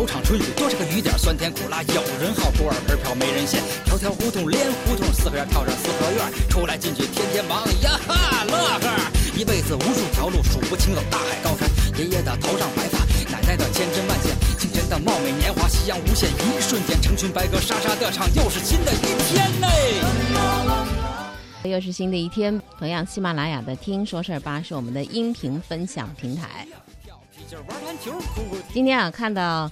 愁厂春雨，多少个雨点，酸甜苦辣，有人好，锅碗盆瓢没人嫌，条条胡同连胡同，四合院套上四合院，出来进去天天忙呀哈乐呵。一辈子无数条路，数不清的大海高山，爷爷的头上白发，奶奶的千针万线，清晨的貌美年华，夕阳无限，一瞬间成群白鸽沙沙的唱，又是新的一天嘞，又是新的一天。同样喜马拉雅的听说事儿吧是我们的音频分享平台。今天啊，看到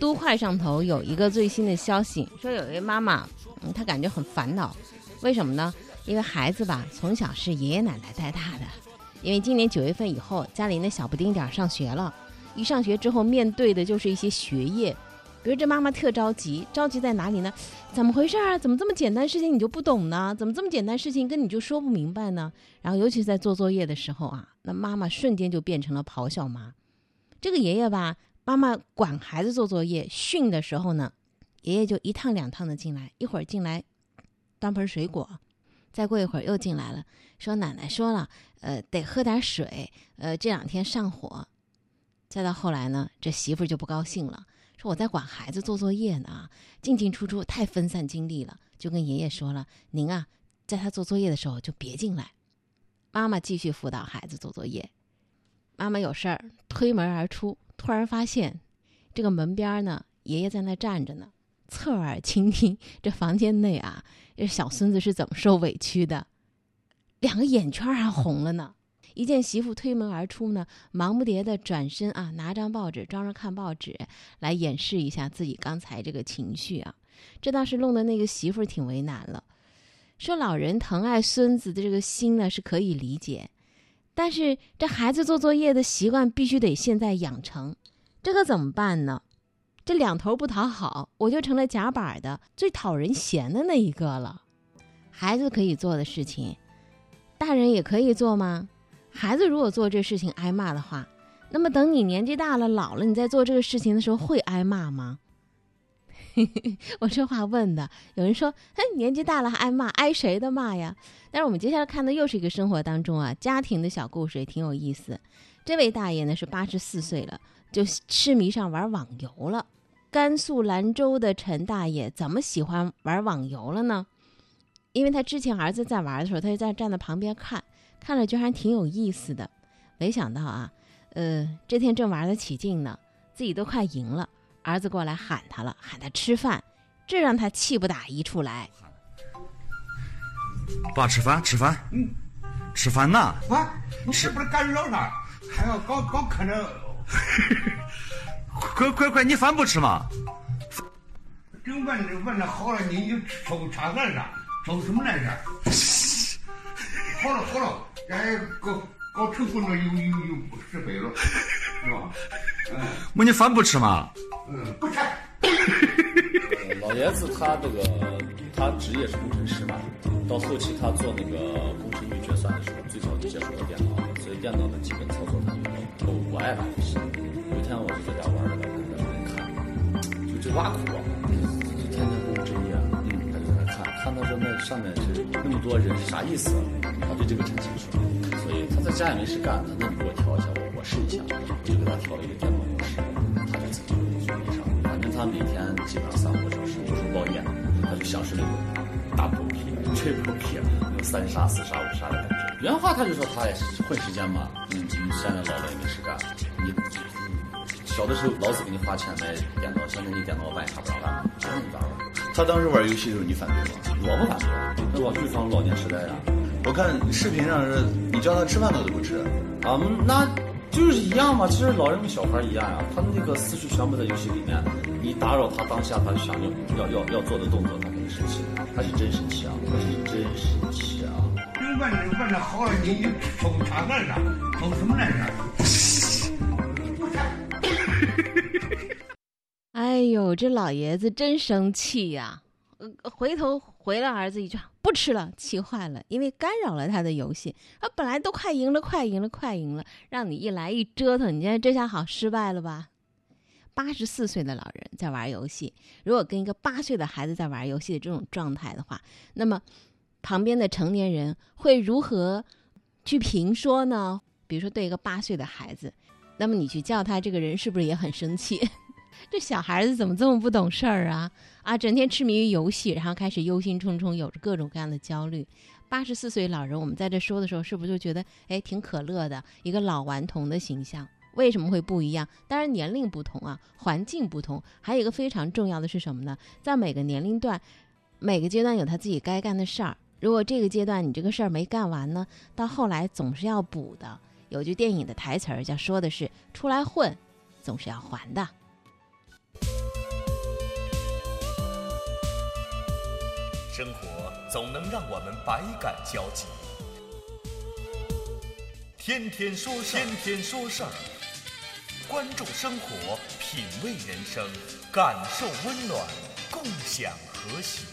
都快上头有一个最新的消息，说有一位妈妈，她感觉很烦恼，为什么呢？因为孩子吧从小是爷爷奶奶带大的，因为今年9月份以后，家里那小不丁点上学了，一上学之后面对的就是一些学业，比如这妈妈特着急，着急在哪里呢？怎么回事啊？怎么这么简单事情你就不懂呢？怎么这么简单事情跟你就说不明白呢？然后尤其在做作业的时候啊，那妈妈瞬间就变成了咆哮妈。这个爷爷吧，妈妈管孩子做作业训的时候呢，爷爷就一趟两趟的进来，一会儿进来端盆水果，再过一会儿又进来了，说奶奶说了，得喝点水，这2天上火。再到后来呢，这媳妇就不高兴了，说我在管孩子做作业呢，进进出出太分散精力了，就跟爷爷说了，您啊，在他做作业的时候就别进来。妈妈继续辅导孩子做作业，妈妈有事儿推门而出，突然发现这个门边呢，爷爷在那站着呢，侧耳倾听这房间内啊，这小孙子是怎么受委屈的，2个眼圈还红了呢。一见媳妇推门而出呢，忙不迭的转身啊，拿张报纸装着看报纸来掩饰一下自己刚才这个情绪啊。这倒是弄得那个媳妇挺为难了。说老人疼爱孙子的这个心呢是可以理解，但是这孩子做作业的习惯必须得现在养成，这个怎么办呢？这2头不讨好，我就成了夹板的最讨人嫌的那一个了。孩子可以做的事情大人也可以做吗？孩子如果做这事情挨骂的话，那么等你年纪大了老了，你在做这个事情的时候会挨骂吗？我这话问的，有人说年纪大了还挨骂，挨谁的骂呀？但是我们接下来看的又是一个生活当中啊家庭的小故事，也挺有意思。这位大爷呢是84岁了，就痴迷上玩网游了。甘肃兰州的陈大爷怎么喜欢玩网游了呢？因为他之前儿子在玩的时候，他就在站在旁边看，看了觉得还挺有意思的。没想到啊，这天正玩得起劲呢，自己都快赢了，儿子过来喊他了，喊他吃饭，这让他气不打一处来。爸，吃饭，吃饭，吃饭呢？啊，你是不是干扰他？还要搞可能？快！你饭不吃吗？正问了好了，你就抽啥干啥？抽什么来着？好了，哎，搞成功了，又失败了，是吧？我你饭不吃吗？不吃。老爷子他这个他职业是工程师嘛，到后期他做那个工程预决算的时候，最早就接触了电脑，所以电脑的基本操作他就有。我爱玩游戏，有一天我就在家玩了，看，就挖苦我，就天天不务正业，他就在那看到说那上面是那么多人是啥意思，他对这个挺清楚，所以他在家也没事干，他给我调一下，我试一下，我就给他调了一个电脑模式，他就自己就没上。反正他每天基本上3-4个小时就是包夜，他就享受那种打狗屁、吹狗屁、3杀4杀5杀的感觉。原话他就说他也是混时间嘛，现在老了也没事干。你小的时候老子给你花钱买电脑，现在你电脑万也差不着了，那你咋办？他当时玩游戏的时候你反对吗？我不反对，那我预防老年痴呆呀。我看视频上是你叫他吃饭他都不吃啊，那就是一样嘛。其实老人跟小孩一样呀，他们那个思绪全部在游戏里面，你打扰他当下他想要做的动作，他很生气，他是真生气啊。问了好了，你瞅啥干啥？瞅什么来着？哎呦，这老爷子真生气呀！回头回了儿子一句，不吃了，气坏了，因为干扰了他的游戏。他本来都快赢了，让你一来一折腾，你现在这下好失败了吧？84岁的老人在玩游戏，如果跟一个8岁的孩子在玩游戏的这种状态的话，那么旁边的成年人会如何去评说呢？比如说对一个8岁的孩子，那么你去叫他，这个人是不是也很生气？这小孩子怎么这么不懂事儿啊？啊，整天痴迷于游戏，然后开始忧心忡忡，有着各种各样的焦虑。84岁老人，我们在这说的时候，是不是就觉得哎挺可乐的一个老顽童的形象？为什么会不一样？当然年龄不同啊，环境不同，还有一个非常重要的是什么呢？在每个年龄段、每个阶段有他自己该干的事儿。如果这个阶段你这个事儿没干完呢，到后来总是要补的。有句电影的台词叫说的是：出来混，总是要还的。生活总能让我们百感交集，天天说事儿，关注生活，品味人生，感受温暖，共享和谐。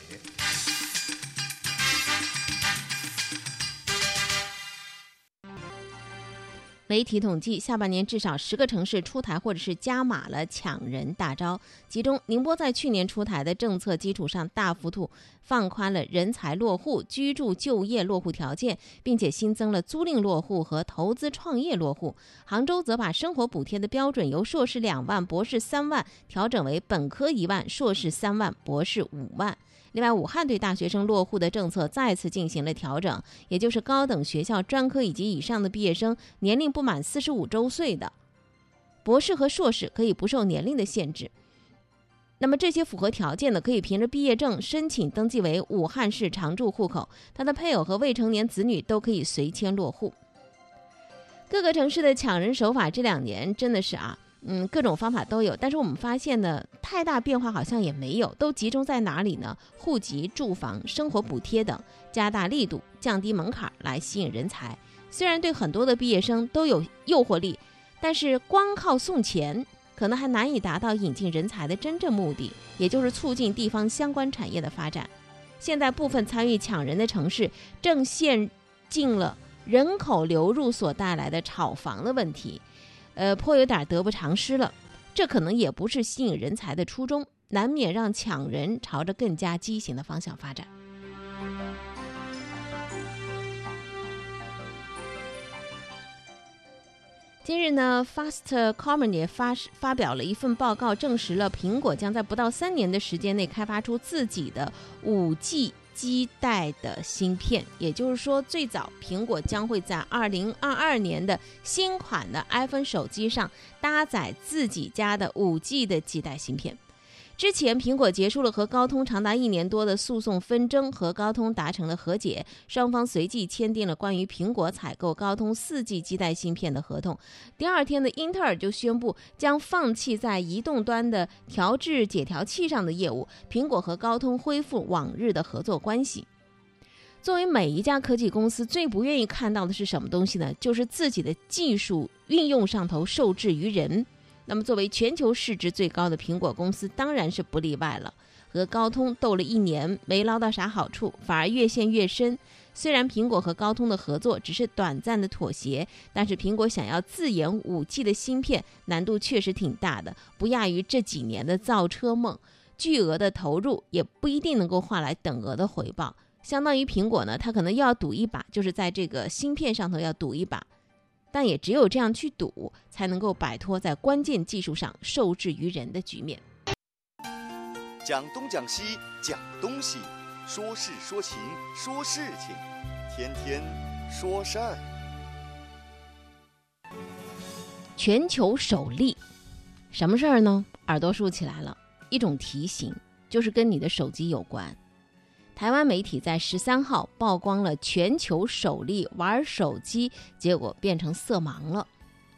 媒体统计，下半年至少10个城市出台或者是加码了抢人大招。其中，宁波在去年出台的政策基础上，大幅度放宽了人才落户、居住就业落户条件，并且新增了租赁落户和投资创业落户。杭州则把生活补贴的标准由硕士2万、博士3万调整为本科1万、硕士3万、博士5万。另外，武汉对大学生落户的政策再次进行了调整，也就是高等学校专科以及以上的毕业生，年龄不满45周岁的博士和硕士可以不受年龄的限制。那么这些符合条件的，可以凭着毕业证申请登记为武汉市常住户口，他的配偶和未成年子女都可以随迁落户。各个城市的抢人手法这2年真的是各种方法都有，但是我们发现呢，太大变化好像也没有，都集中在哪里呢？户籍、住房、生活补贴等，加大力度，降低门槛来吸引人才。虽然对很多的毕业生都有诱惑力，但是光靠送钱，可能还难以达到引进人才的真正目的，也就是促进地方相关产业的发展。现在部分参与抢人的城市，正陷进了人口流入所带来的炒房的问题。颇有点得不偿失了，这可能也不是吸引人才的初衷，难免让抢人朝着更加畸形的方向发展。今日呢 ，Fast Company 发表了一份报告，证实了苹果将在不到3年的时间内开发出自己的5G 基带的芯片，也就是说，最早苹果将会在2022年的新款的 iPhone 手机上搭载自己家的 5G 的基带芯片。之前，苹果结束了和高通长达1年多的诉讼纷争，和高通达成了和解，双方随即签订了关于苹果采购高通 4G 基带芯片的合同。第二天的英特尔就宣布将放弃在移动端的调制解调器上的业务，苹果和高通恢复往日的合作关系。作为每一家科技公司，最不愿意看到的是什么东西呢？就是自己的技术运用上头受制于人。那么作为全球市值最高的苹果公司，当然是不例外了。和高通斗了1年，没捞到啥好处，反而越陷越深。虽然苹果和高通的合作只是短暂的妥协，但是苹果想要自研 5G 的芯片，难度确实挺大的，不亚于这几年的造车梦。巨额的投入也不一定能够换来等额的回报，相当于苹果呢，它可能要赌一把，就是在这个芯片上头要赌一把。但也只有这样去赌，才能够摆脱在关键技术上受制于人的局面。讲东讲西讲东西，说事说情说事情，天天说事儿。全球首例，什么事儿呢？耳朵竖起来了，一种提醒，就是跟你的手机有关。台湾媒体在13号曝光了全球首例玩手机，结果变成色盲了。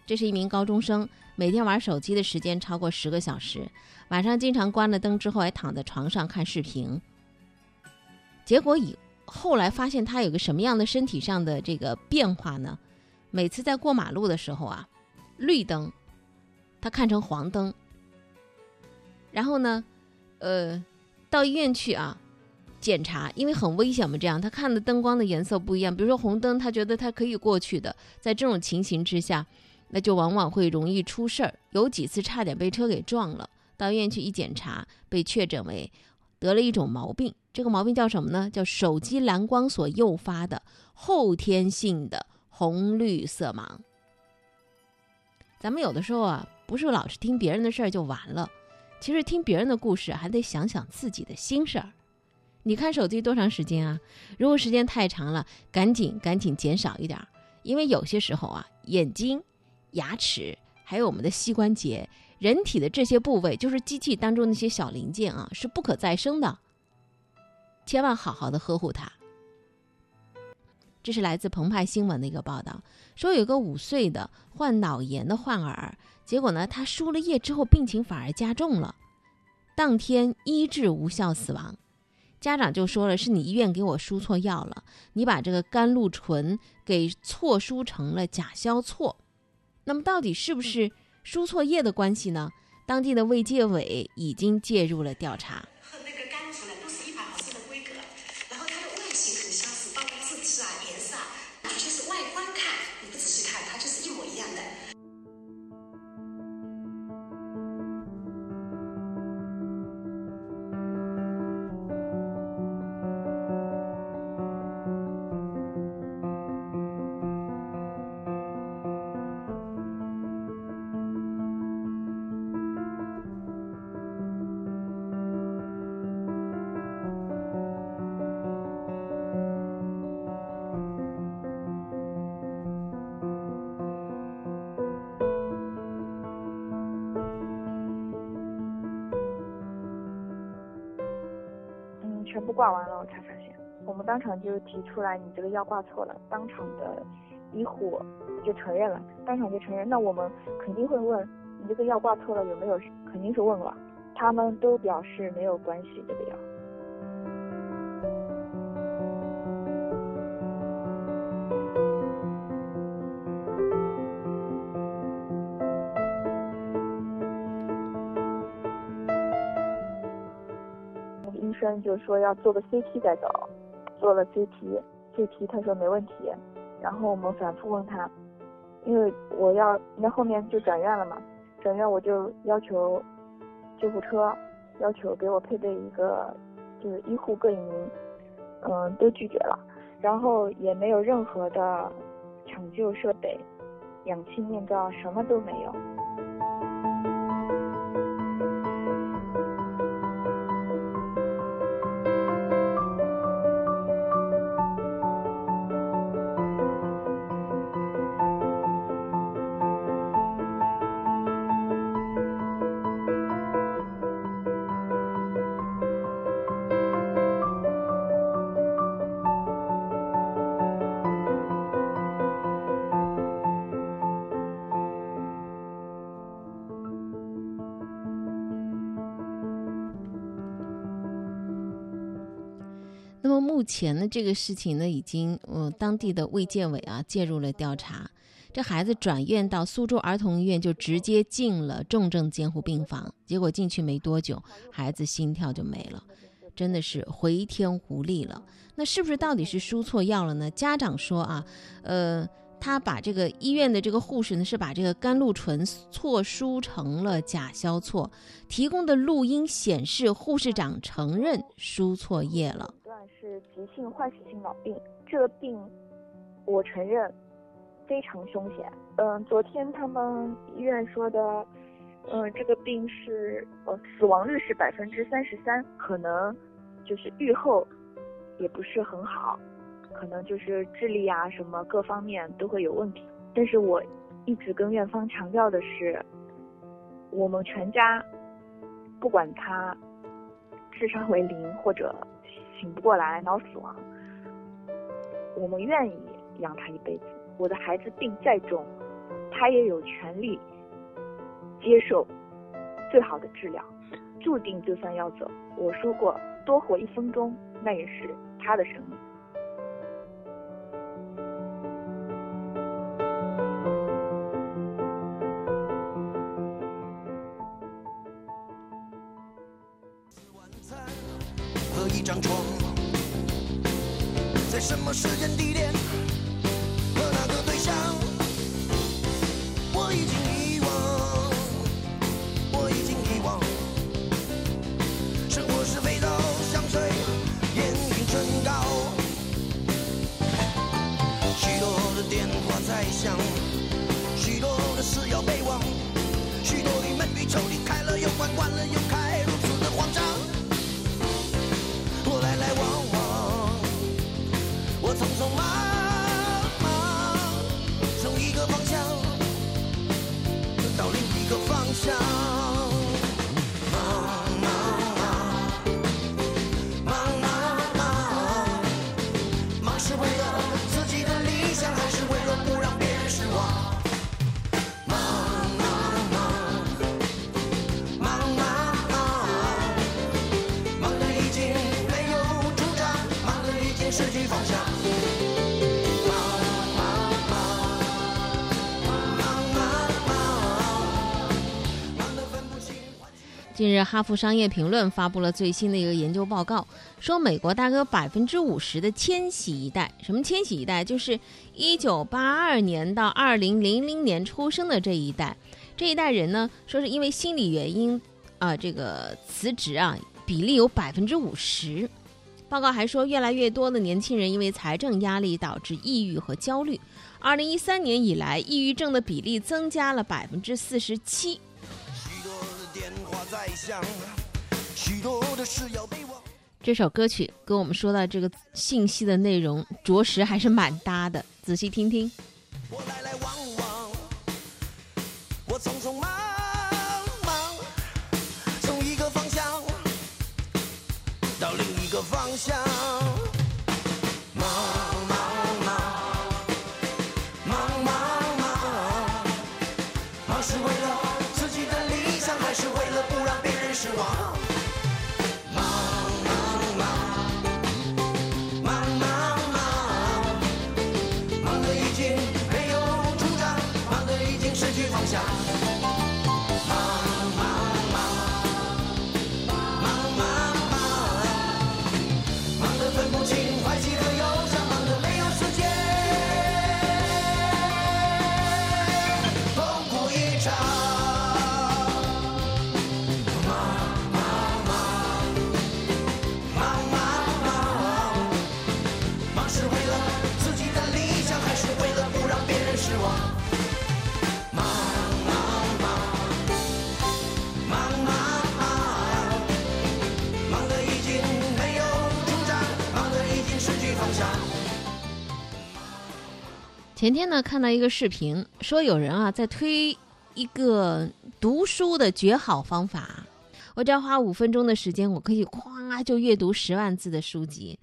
这是一名高中生，每天玩手机的时间超过10个小时，晚上经常关了灯之后还躺在床上看视频。结果后来发现他有个什么样的身体上的这个变化呢？每次在过马路的时候啊，绿灯他看成黄灯，然后呢，到医院去啊检查，因为很危险嘛，这样他看的灯光的颜色不一样，比如说红灯他觉得他可以过去的，在这种情形之下，那就往往会容易出事儿。有几次差点被车给撞了，到医院去一检查，被确诊为得了一种毛病。这个毛病叫什么呢？叫手机蓝光所诱发的后天性的红绿色盲。咱们有的时候啊，不是老是听别人的事儿就完了，其实听别人的故事还得想想自己的心事儿。你看手机多长时间啊？如果时间太长了，赶紧减少一点，因为有些时候啊，眼睛、牙齿还有我们的膝关节，人体的这些部位就是机器当中那些小零件啊，是不可再生的，千万好好的呵护它。这是来自澎湃新闻的一个报道，说有个5岁的患脑炎的患儿，结果呢，他输了液之后病情反而加重了，当天医治无效死亡。家长就说了，是你医院给我输错药了，你把这个甘露醇给错输成了甲硝唑。那么到底是不是输错液的关系呢？当地的卫健委已经介入了调查。全部挂完了，我才发现，我们当场就提出来，你这个药挂错了，当场的医护就承认了，那我们肯定会问，你这个药挂错了有没有？肯定是问了，他们都表示没有关系，这个药。就说要做个 CT 再走，做了 CT 他说没问题，然后我们反复问他，因为我要那后面就转院了嘛，转院我就要求救护车，要求给我配备一个就是医护各一名，都拒绝了，然后也没有任何的抢救设备、氧气面罩，什么都没有。那么目前呢，这个事情呢，已经当地的卫健委啊介入了调查。这孩子转院到苏州儿童医院，就直接进了重症监护病房。结果进去没多久，孩子心跳就没了，真的是回天无力了。那是不是到底是输错药了呢？家长说啊，他把这个医院的这个护士呢，是把这个甘露醇错输成了甲硝唑。提供的录音显示，护士长承认输错液了。是急性坏死性脑病，这个病我承认非常凶险。昨天他们医院说的，这个病是死亡率是33%，可能就是预后也不是很好。可能就是智力啊什么各方面都会有问题，但是我一直跟院方强调的是，我们全家不管他智商为0或者醒不过来脑死亡，我们愿意养他一辈子。我的孩子病再重，他也有权利接受最好的治疗，注定就算要走，我说过多活1分钟那也是他的生命。一张床在什么时间地点和那个对象，我已经遗忘，生活是肥皂香水眼影唇膏，许多的电话在响，许多的事要备忘，许多的门与愁离开了又关，关了又开。近日，《哈佛商业评论》发布了最新的一个研究报告，说美国大概有50%的千禧一代，什么千禧一代？就是1982年到2000年出生的这一代。这一代人呢，说是因为心理原因啊，这个辞职啊，比例有50%。报告还说，越来越多的年轻人因为财政压力导致抑郁和焦虑。2013年以来，抑郁症的比例增加了47%。这首歌曲跟我们说到这个信息的内容着实还是蛮搭的，仔细听听。我来来往往，我匆匆忙忙，从一个方向到另一个方向，忙忙忙忙忙忙，忙是为了自己的理想，还是为了不让别人失望。前天呢，看到一个视频，说有人啊在推一个读书的绝好方法，我只要花5分钟的时间，我可以就阅读10万字的书籍。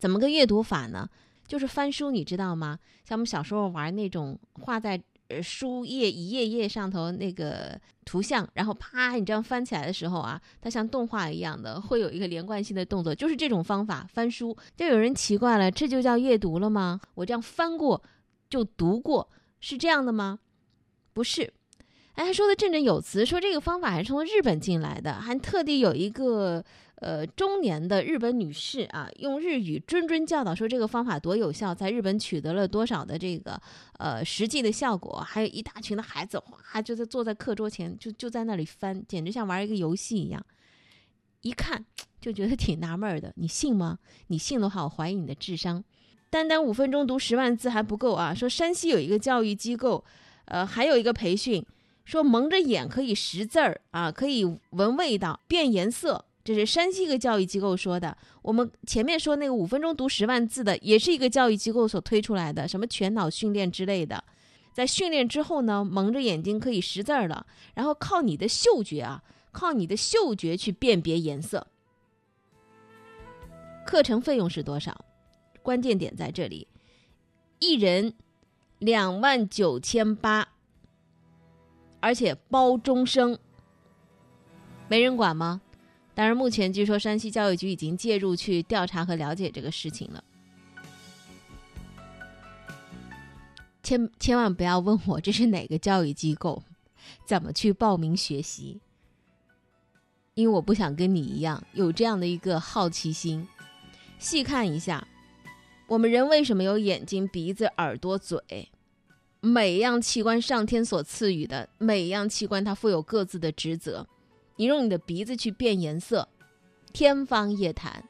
怎么个阅读法呢？就是翻书，你知道吗？像我们小时候玩那种画在书页一页页上头那个图像，然后啪你这样翻起来的时候啊，它像动画一样的会有一个连贯性的动作，就是这种方法翻书。就有人奇怪了，这就叫阅读了吗？我这样翻过就读过，是这样的吗？不是。他说的振振有词，说这个方法还是从日本进来的，还特地有一个中年的日本女士啊，用日语谆谆教导说这个方法多有效，在日本取得了多少的这个实际的效果。还有一大群的孩子就在坐在课桌前就在那里翻，简直像玩一个游戏一样。一看就觉得挺纳闷的，你信吗？你信的话，我怀疑你的智商。单单5分钟读10万字还不够啊！说山西有一个教育机构，还有一个培训，说蒙着眼可以识字儿啊，可以闻味道、辨颜色，这是山西一个教育机构说的。我们前面说那个5分钟读10万字的，也是一个教育机构所推出来的，什么全脑训练之类的。在训练之后呢，蒙着眼睛可以识字儿了，然后靠你的嗅觉啊，靠你的嗅觉去辨别颜色。课程费用是多少？关键点在这里，一人29800，而且包终生。没人管吗？当然，目前据说山西教育局已经介入去调查和了解这个事情了。千万不要问我这是哪个教育机构，怎么去报名学习，因为我不想跟你一样有这样的一个好奇心。细看一下，我们人为什么有眼睛、鼻子、耳朵、嘴？每一样器官上天所赐予的，每一样器官它负有各自的职责。你用你的鼻子去辨颜色，天方夜谭，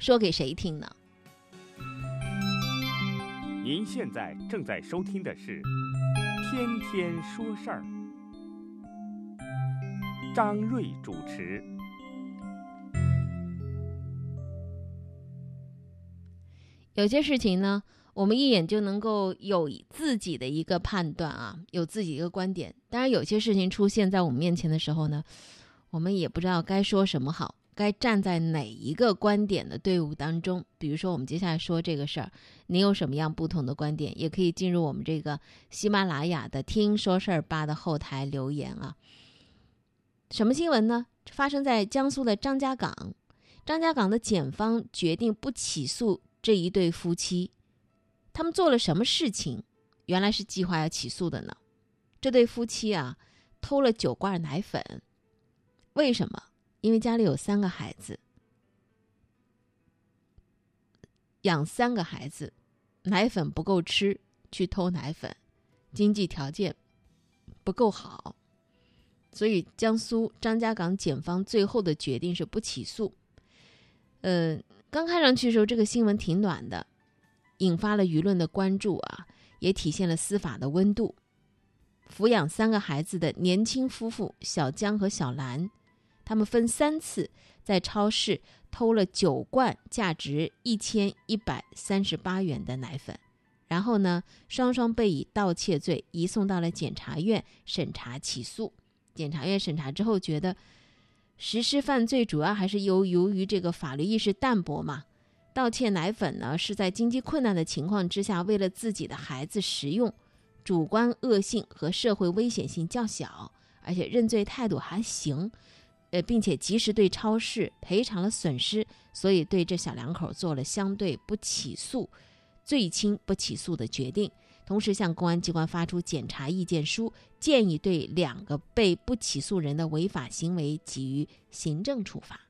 说给谁听呢？您现在正在收听的是《天天说事儿》，张瑞主持。有些事情呢，我们一眼就能够有自己的一个判断啊，有自己一个观点。当然，有些事情出现在我们面前的时候呢，我们也不知道该说什么好，该站在哪一个观点的队伍当中。比如说，我们接下来说这个事儿，您有什么样不同的观点？也可以进入我们这个喜马拉雅的"听说事儿吧"的后台留言啊。什么新闻呢？发生在江苏的张家港，张家港的检方决定不起诉这一对夫妻，他们做了什么事情？原来是计划要起诉的呢。这对夫妻啊，偷了9罐奶粉，为什么？因为家里有三个孩子，养三个孩子，奶粉不够吃，去偷奶粉，经济条件不够好，所以江苏张家港检方最后的决定是不起诉。刚看上去的时候，这个新闻挺暖的，引发了舆论的关注啊，也体现了司法的温度。抚养三个孩子的年轻夫妇小江和小兰，他们分三次在超市偷了9罐价值1138元的奶粉，然后呢，双双被以盗窃罪移送到了检察院审查起诉。检察院审查之后觉得，实施犯罪主要还是由于这个法律意识淡薄嘛，盗窃奶粉呢是在经济困难的情况之下，为了自己的孩子食用，主观恶性和社会危险性较小，而且认罪态度还行，并且及时对超市赔偿了损失，所以对这小两口做了相对不起诉，最轻不起诉的决定，同时向公安机关发出检察意见书，建议对2个被不起诉人的违法行为给予行政处罚。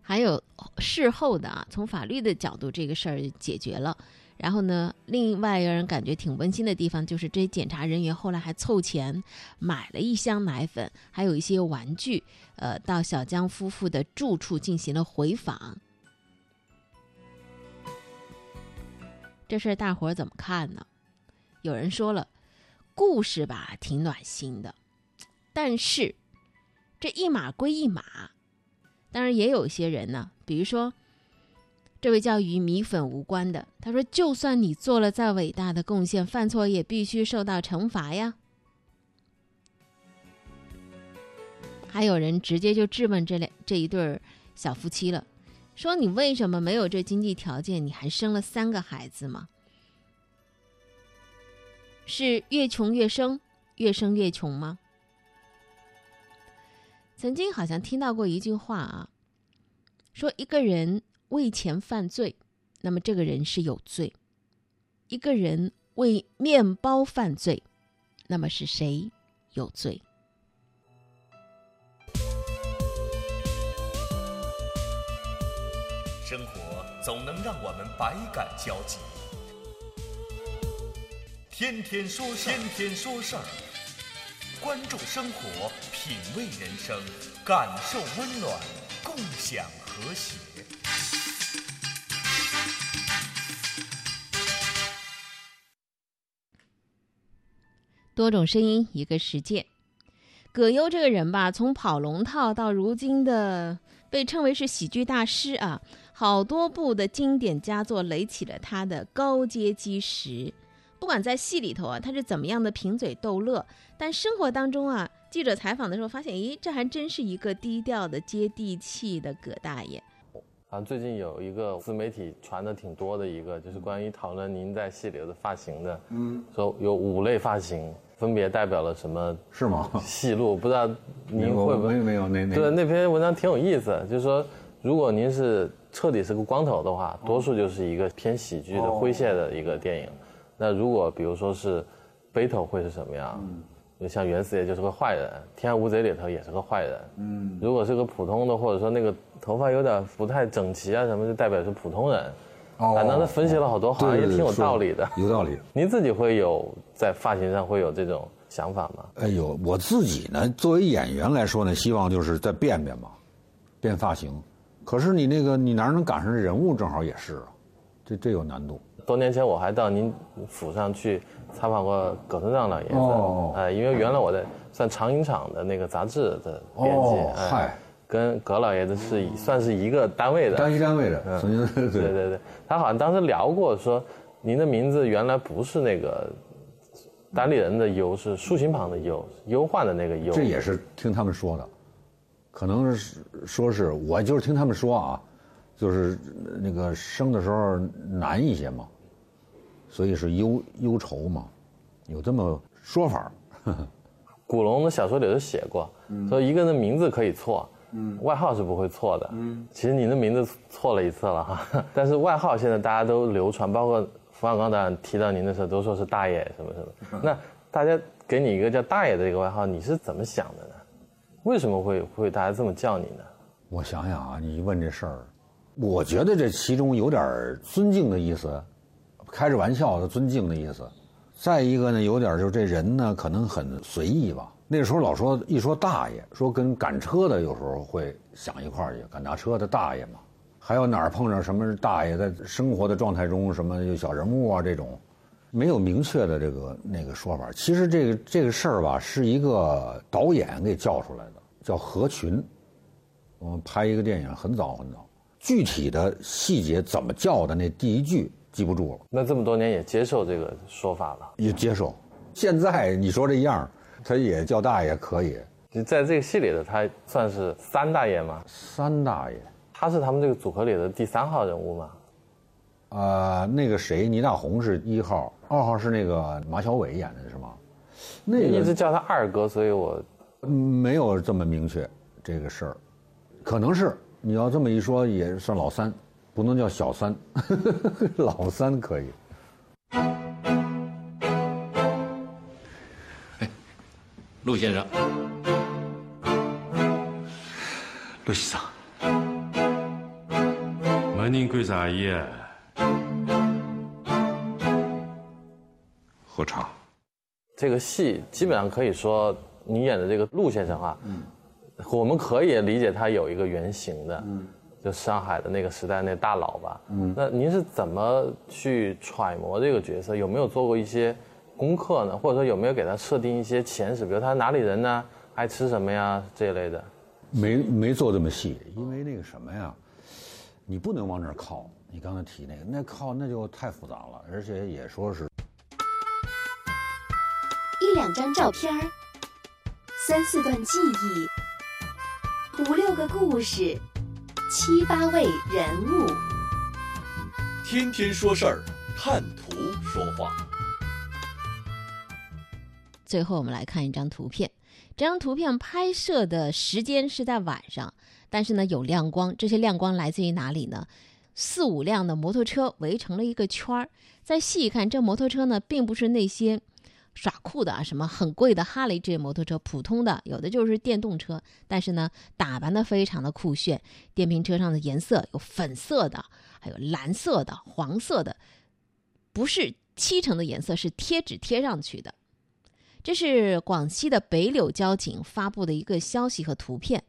还有事后的从法律的角度这个事儿解决了。然后呢，另外让人感觉挺温馨的地方就是这些检察人员后来还凑钱买了1箱奶粉，还有一些玩具，到小江夫妇的住处进行了回访。这事儿大伙儿怎么看呢？有人说了，故事吧挺暖心的，但是这一码归一码。当然也有些人呢，比如说这位叫与米粉无关的，他说就算你做了再伟大的贡献，犯错也必须受到惩罚呀。还有人直接就质问这一对小夫妻了，说你为什么没有这经济条件，你还生了3个孩子吗？是越穷越生，越生越穷吗？曾经好像听到过一句话说一个人为钱犯罪，那么这个人是有罪；一个人为面包犯罪，那么是谁有罪？生活总能让我们百感交集，天天说事儿，关注生活，品味人生，感受温暖，共享和谐。多种声音，一个世界。葛优这个人吧，从跑龙套到如今的被称为是喜剧大师啊，好多部的经典佳作垒起了他的高阶基石。不管在戏里头他是怎么样的贫嘴逗乐，但生活当中记者采访的时候发现，这还真是一个低调的接地气的葛大爷。最近有一个自媒体传的挺多的一个，就是关于讨论您在戏里的发型的，说有5类发型分别代表了什么？是吗？戏路不知道您会不会没有那对那篇文章挺有意思，就是说如果您是彻底是个光头的话，多数就是一个偏喜剧的诙谐的一个电影。那如果比如说是背头会是什么样？像袁四爷就是个坏人，天下无贼里头也是个坏人。如果是个普通的，或者说那个头发有点不太整齐什么，就代表是普通人。反正他分析了好多，好像也挺有道理的。有道理。您自己会有在发型上会有这种想法吗？有。我自己呢，作为演员来说呢，希望就是再变嘛，变发型。可是你哪能赶上人物？正好也是这有难度。多年前我还到您府上去采访过葛存壮老爷子，因为原来我在算长影厂的那个杂志的编辑，跟葛老爷子是算是一个单位的，单位的，对，他好像当时聊过说，您的名字原来不是那个单立人的忧，是竖心旁的忧，忧患的那个忧。这也是听他们说的，可能是说是我就是听他们说就是那个生的时候难一些嘛，所以是忧愁嘛，有这么说法。古龙的小说里都写过，说一个人的名字可以错，外号是不会错的。其实你的名字错了一次了哈，但是外号现在大家都流传，包括冯小刚导演提到您的时候都说是大爷什么什么。那大家给你一个叫大爷的这个外号，你是怎么想的呢？为什么会大家这么叫你呢？我想想啊，你一问这事儿，我觉得这其中有点尊敬的意思，开着玩笑的尊敬的意思。再一个呢，有点就是这人呢可能很随意吧。那时候老说一说大爷，说跟赶车的有时候会想一块儿去，赶大车的大爷嘛。还有哪儿碰上什么大爷在生活的状态中什么小人物啊这种，没有明确的这个那个说法。其实这个事儿吧，是一个导演给叫出来的，叫何群。我们拍一个电影很早很早，具体的细节怎么叫的那第一句记不住了。那这么多年也接受这个说法了？也接受。现在你说这样，他也叫大爷可以。你在这个戏里的他算是三大爷吗？三大爷。他是他们这个组合里的第三号人物吗？那个谁，倪大红是一号，二号是那个马小伟演的是吗？那个一直叫他二哥，所以我没有这么明确这个事儿，可能是你要这么一说也算老三，不能叫小三，老三可以。哎，陆先生，陆先生。问您干啥意？喝茶。这个戏基本上可以说，你演的这个陆先生啊，我们可以理解他有一个原型的，就上海的那个时代那大佬吧。那您是怎么去揣摩这个角色？有没有做过一些功课呢？或者说有没有给他设定一些前史，比如他哪里人呢？爱吃什么呀这一类的？没做这么细，因为那个什么呀。你不能往那儿靠，你刚才提那靠那就太复杂了，而且也说是一两张照片，三四段记忆，五六个故事，七八位人物，天天说事儿，看图说话。最后我们来看一张图片，这张图片拍摄的时间是在晚上，但是呢有亮光，这些亮光来自于哪里呢？四五辆的摩托车围成了一个圈儿。再细看，这摩托车呢并不是那些耍酷的什么很贵的哈雷这些摩托车，普通的有的就是电动车，但是呢打扮的非常的酷炫。电瓶车上的颜色有粉色的，还有蓝色的、黄色的，不是漆成的颜色，是贴纸贴上去的。这是广西的北柳交警发布的一个消息和图片，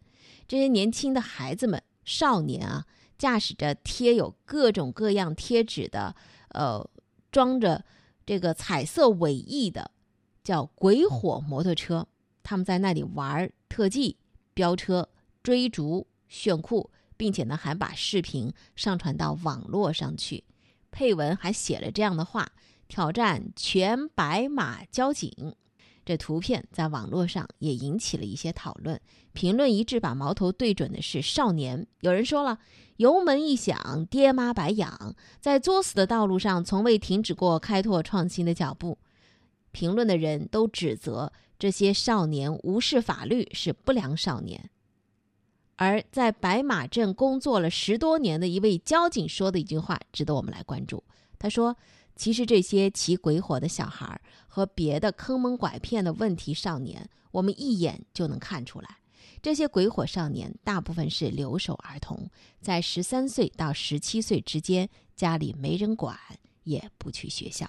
这些年轻的孩子们、少年啊，驾驶着贴有各种各样贴纸的，装着这个彩色尾翼的叫鬼火摩托车，他们在那里玩特技、飙车、追逐、炫酷，并且呢还把视频上传到网络上去，配文还写了这样的话：挑战全白马交警。这图片在网络上也引起了一些讨论，评论一致把矛头对准的是少年。有人说了，油门一响，爹妈白养，在作死的道路上从未停止过开拓创新的脚步。评论的人都指责这些少年无视法律，是不良少年。而在白马镇工作了10多年的一位交警说的一句话值得我们来关注，他说其实这些骑鬼火的小孩和别的坑蒙拐骗的问题少年，我们一眼就能看出来，这些鬼火少年大部分是留守儿童，在13岁到17岁之间，家里没人管，也不去学校。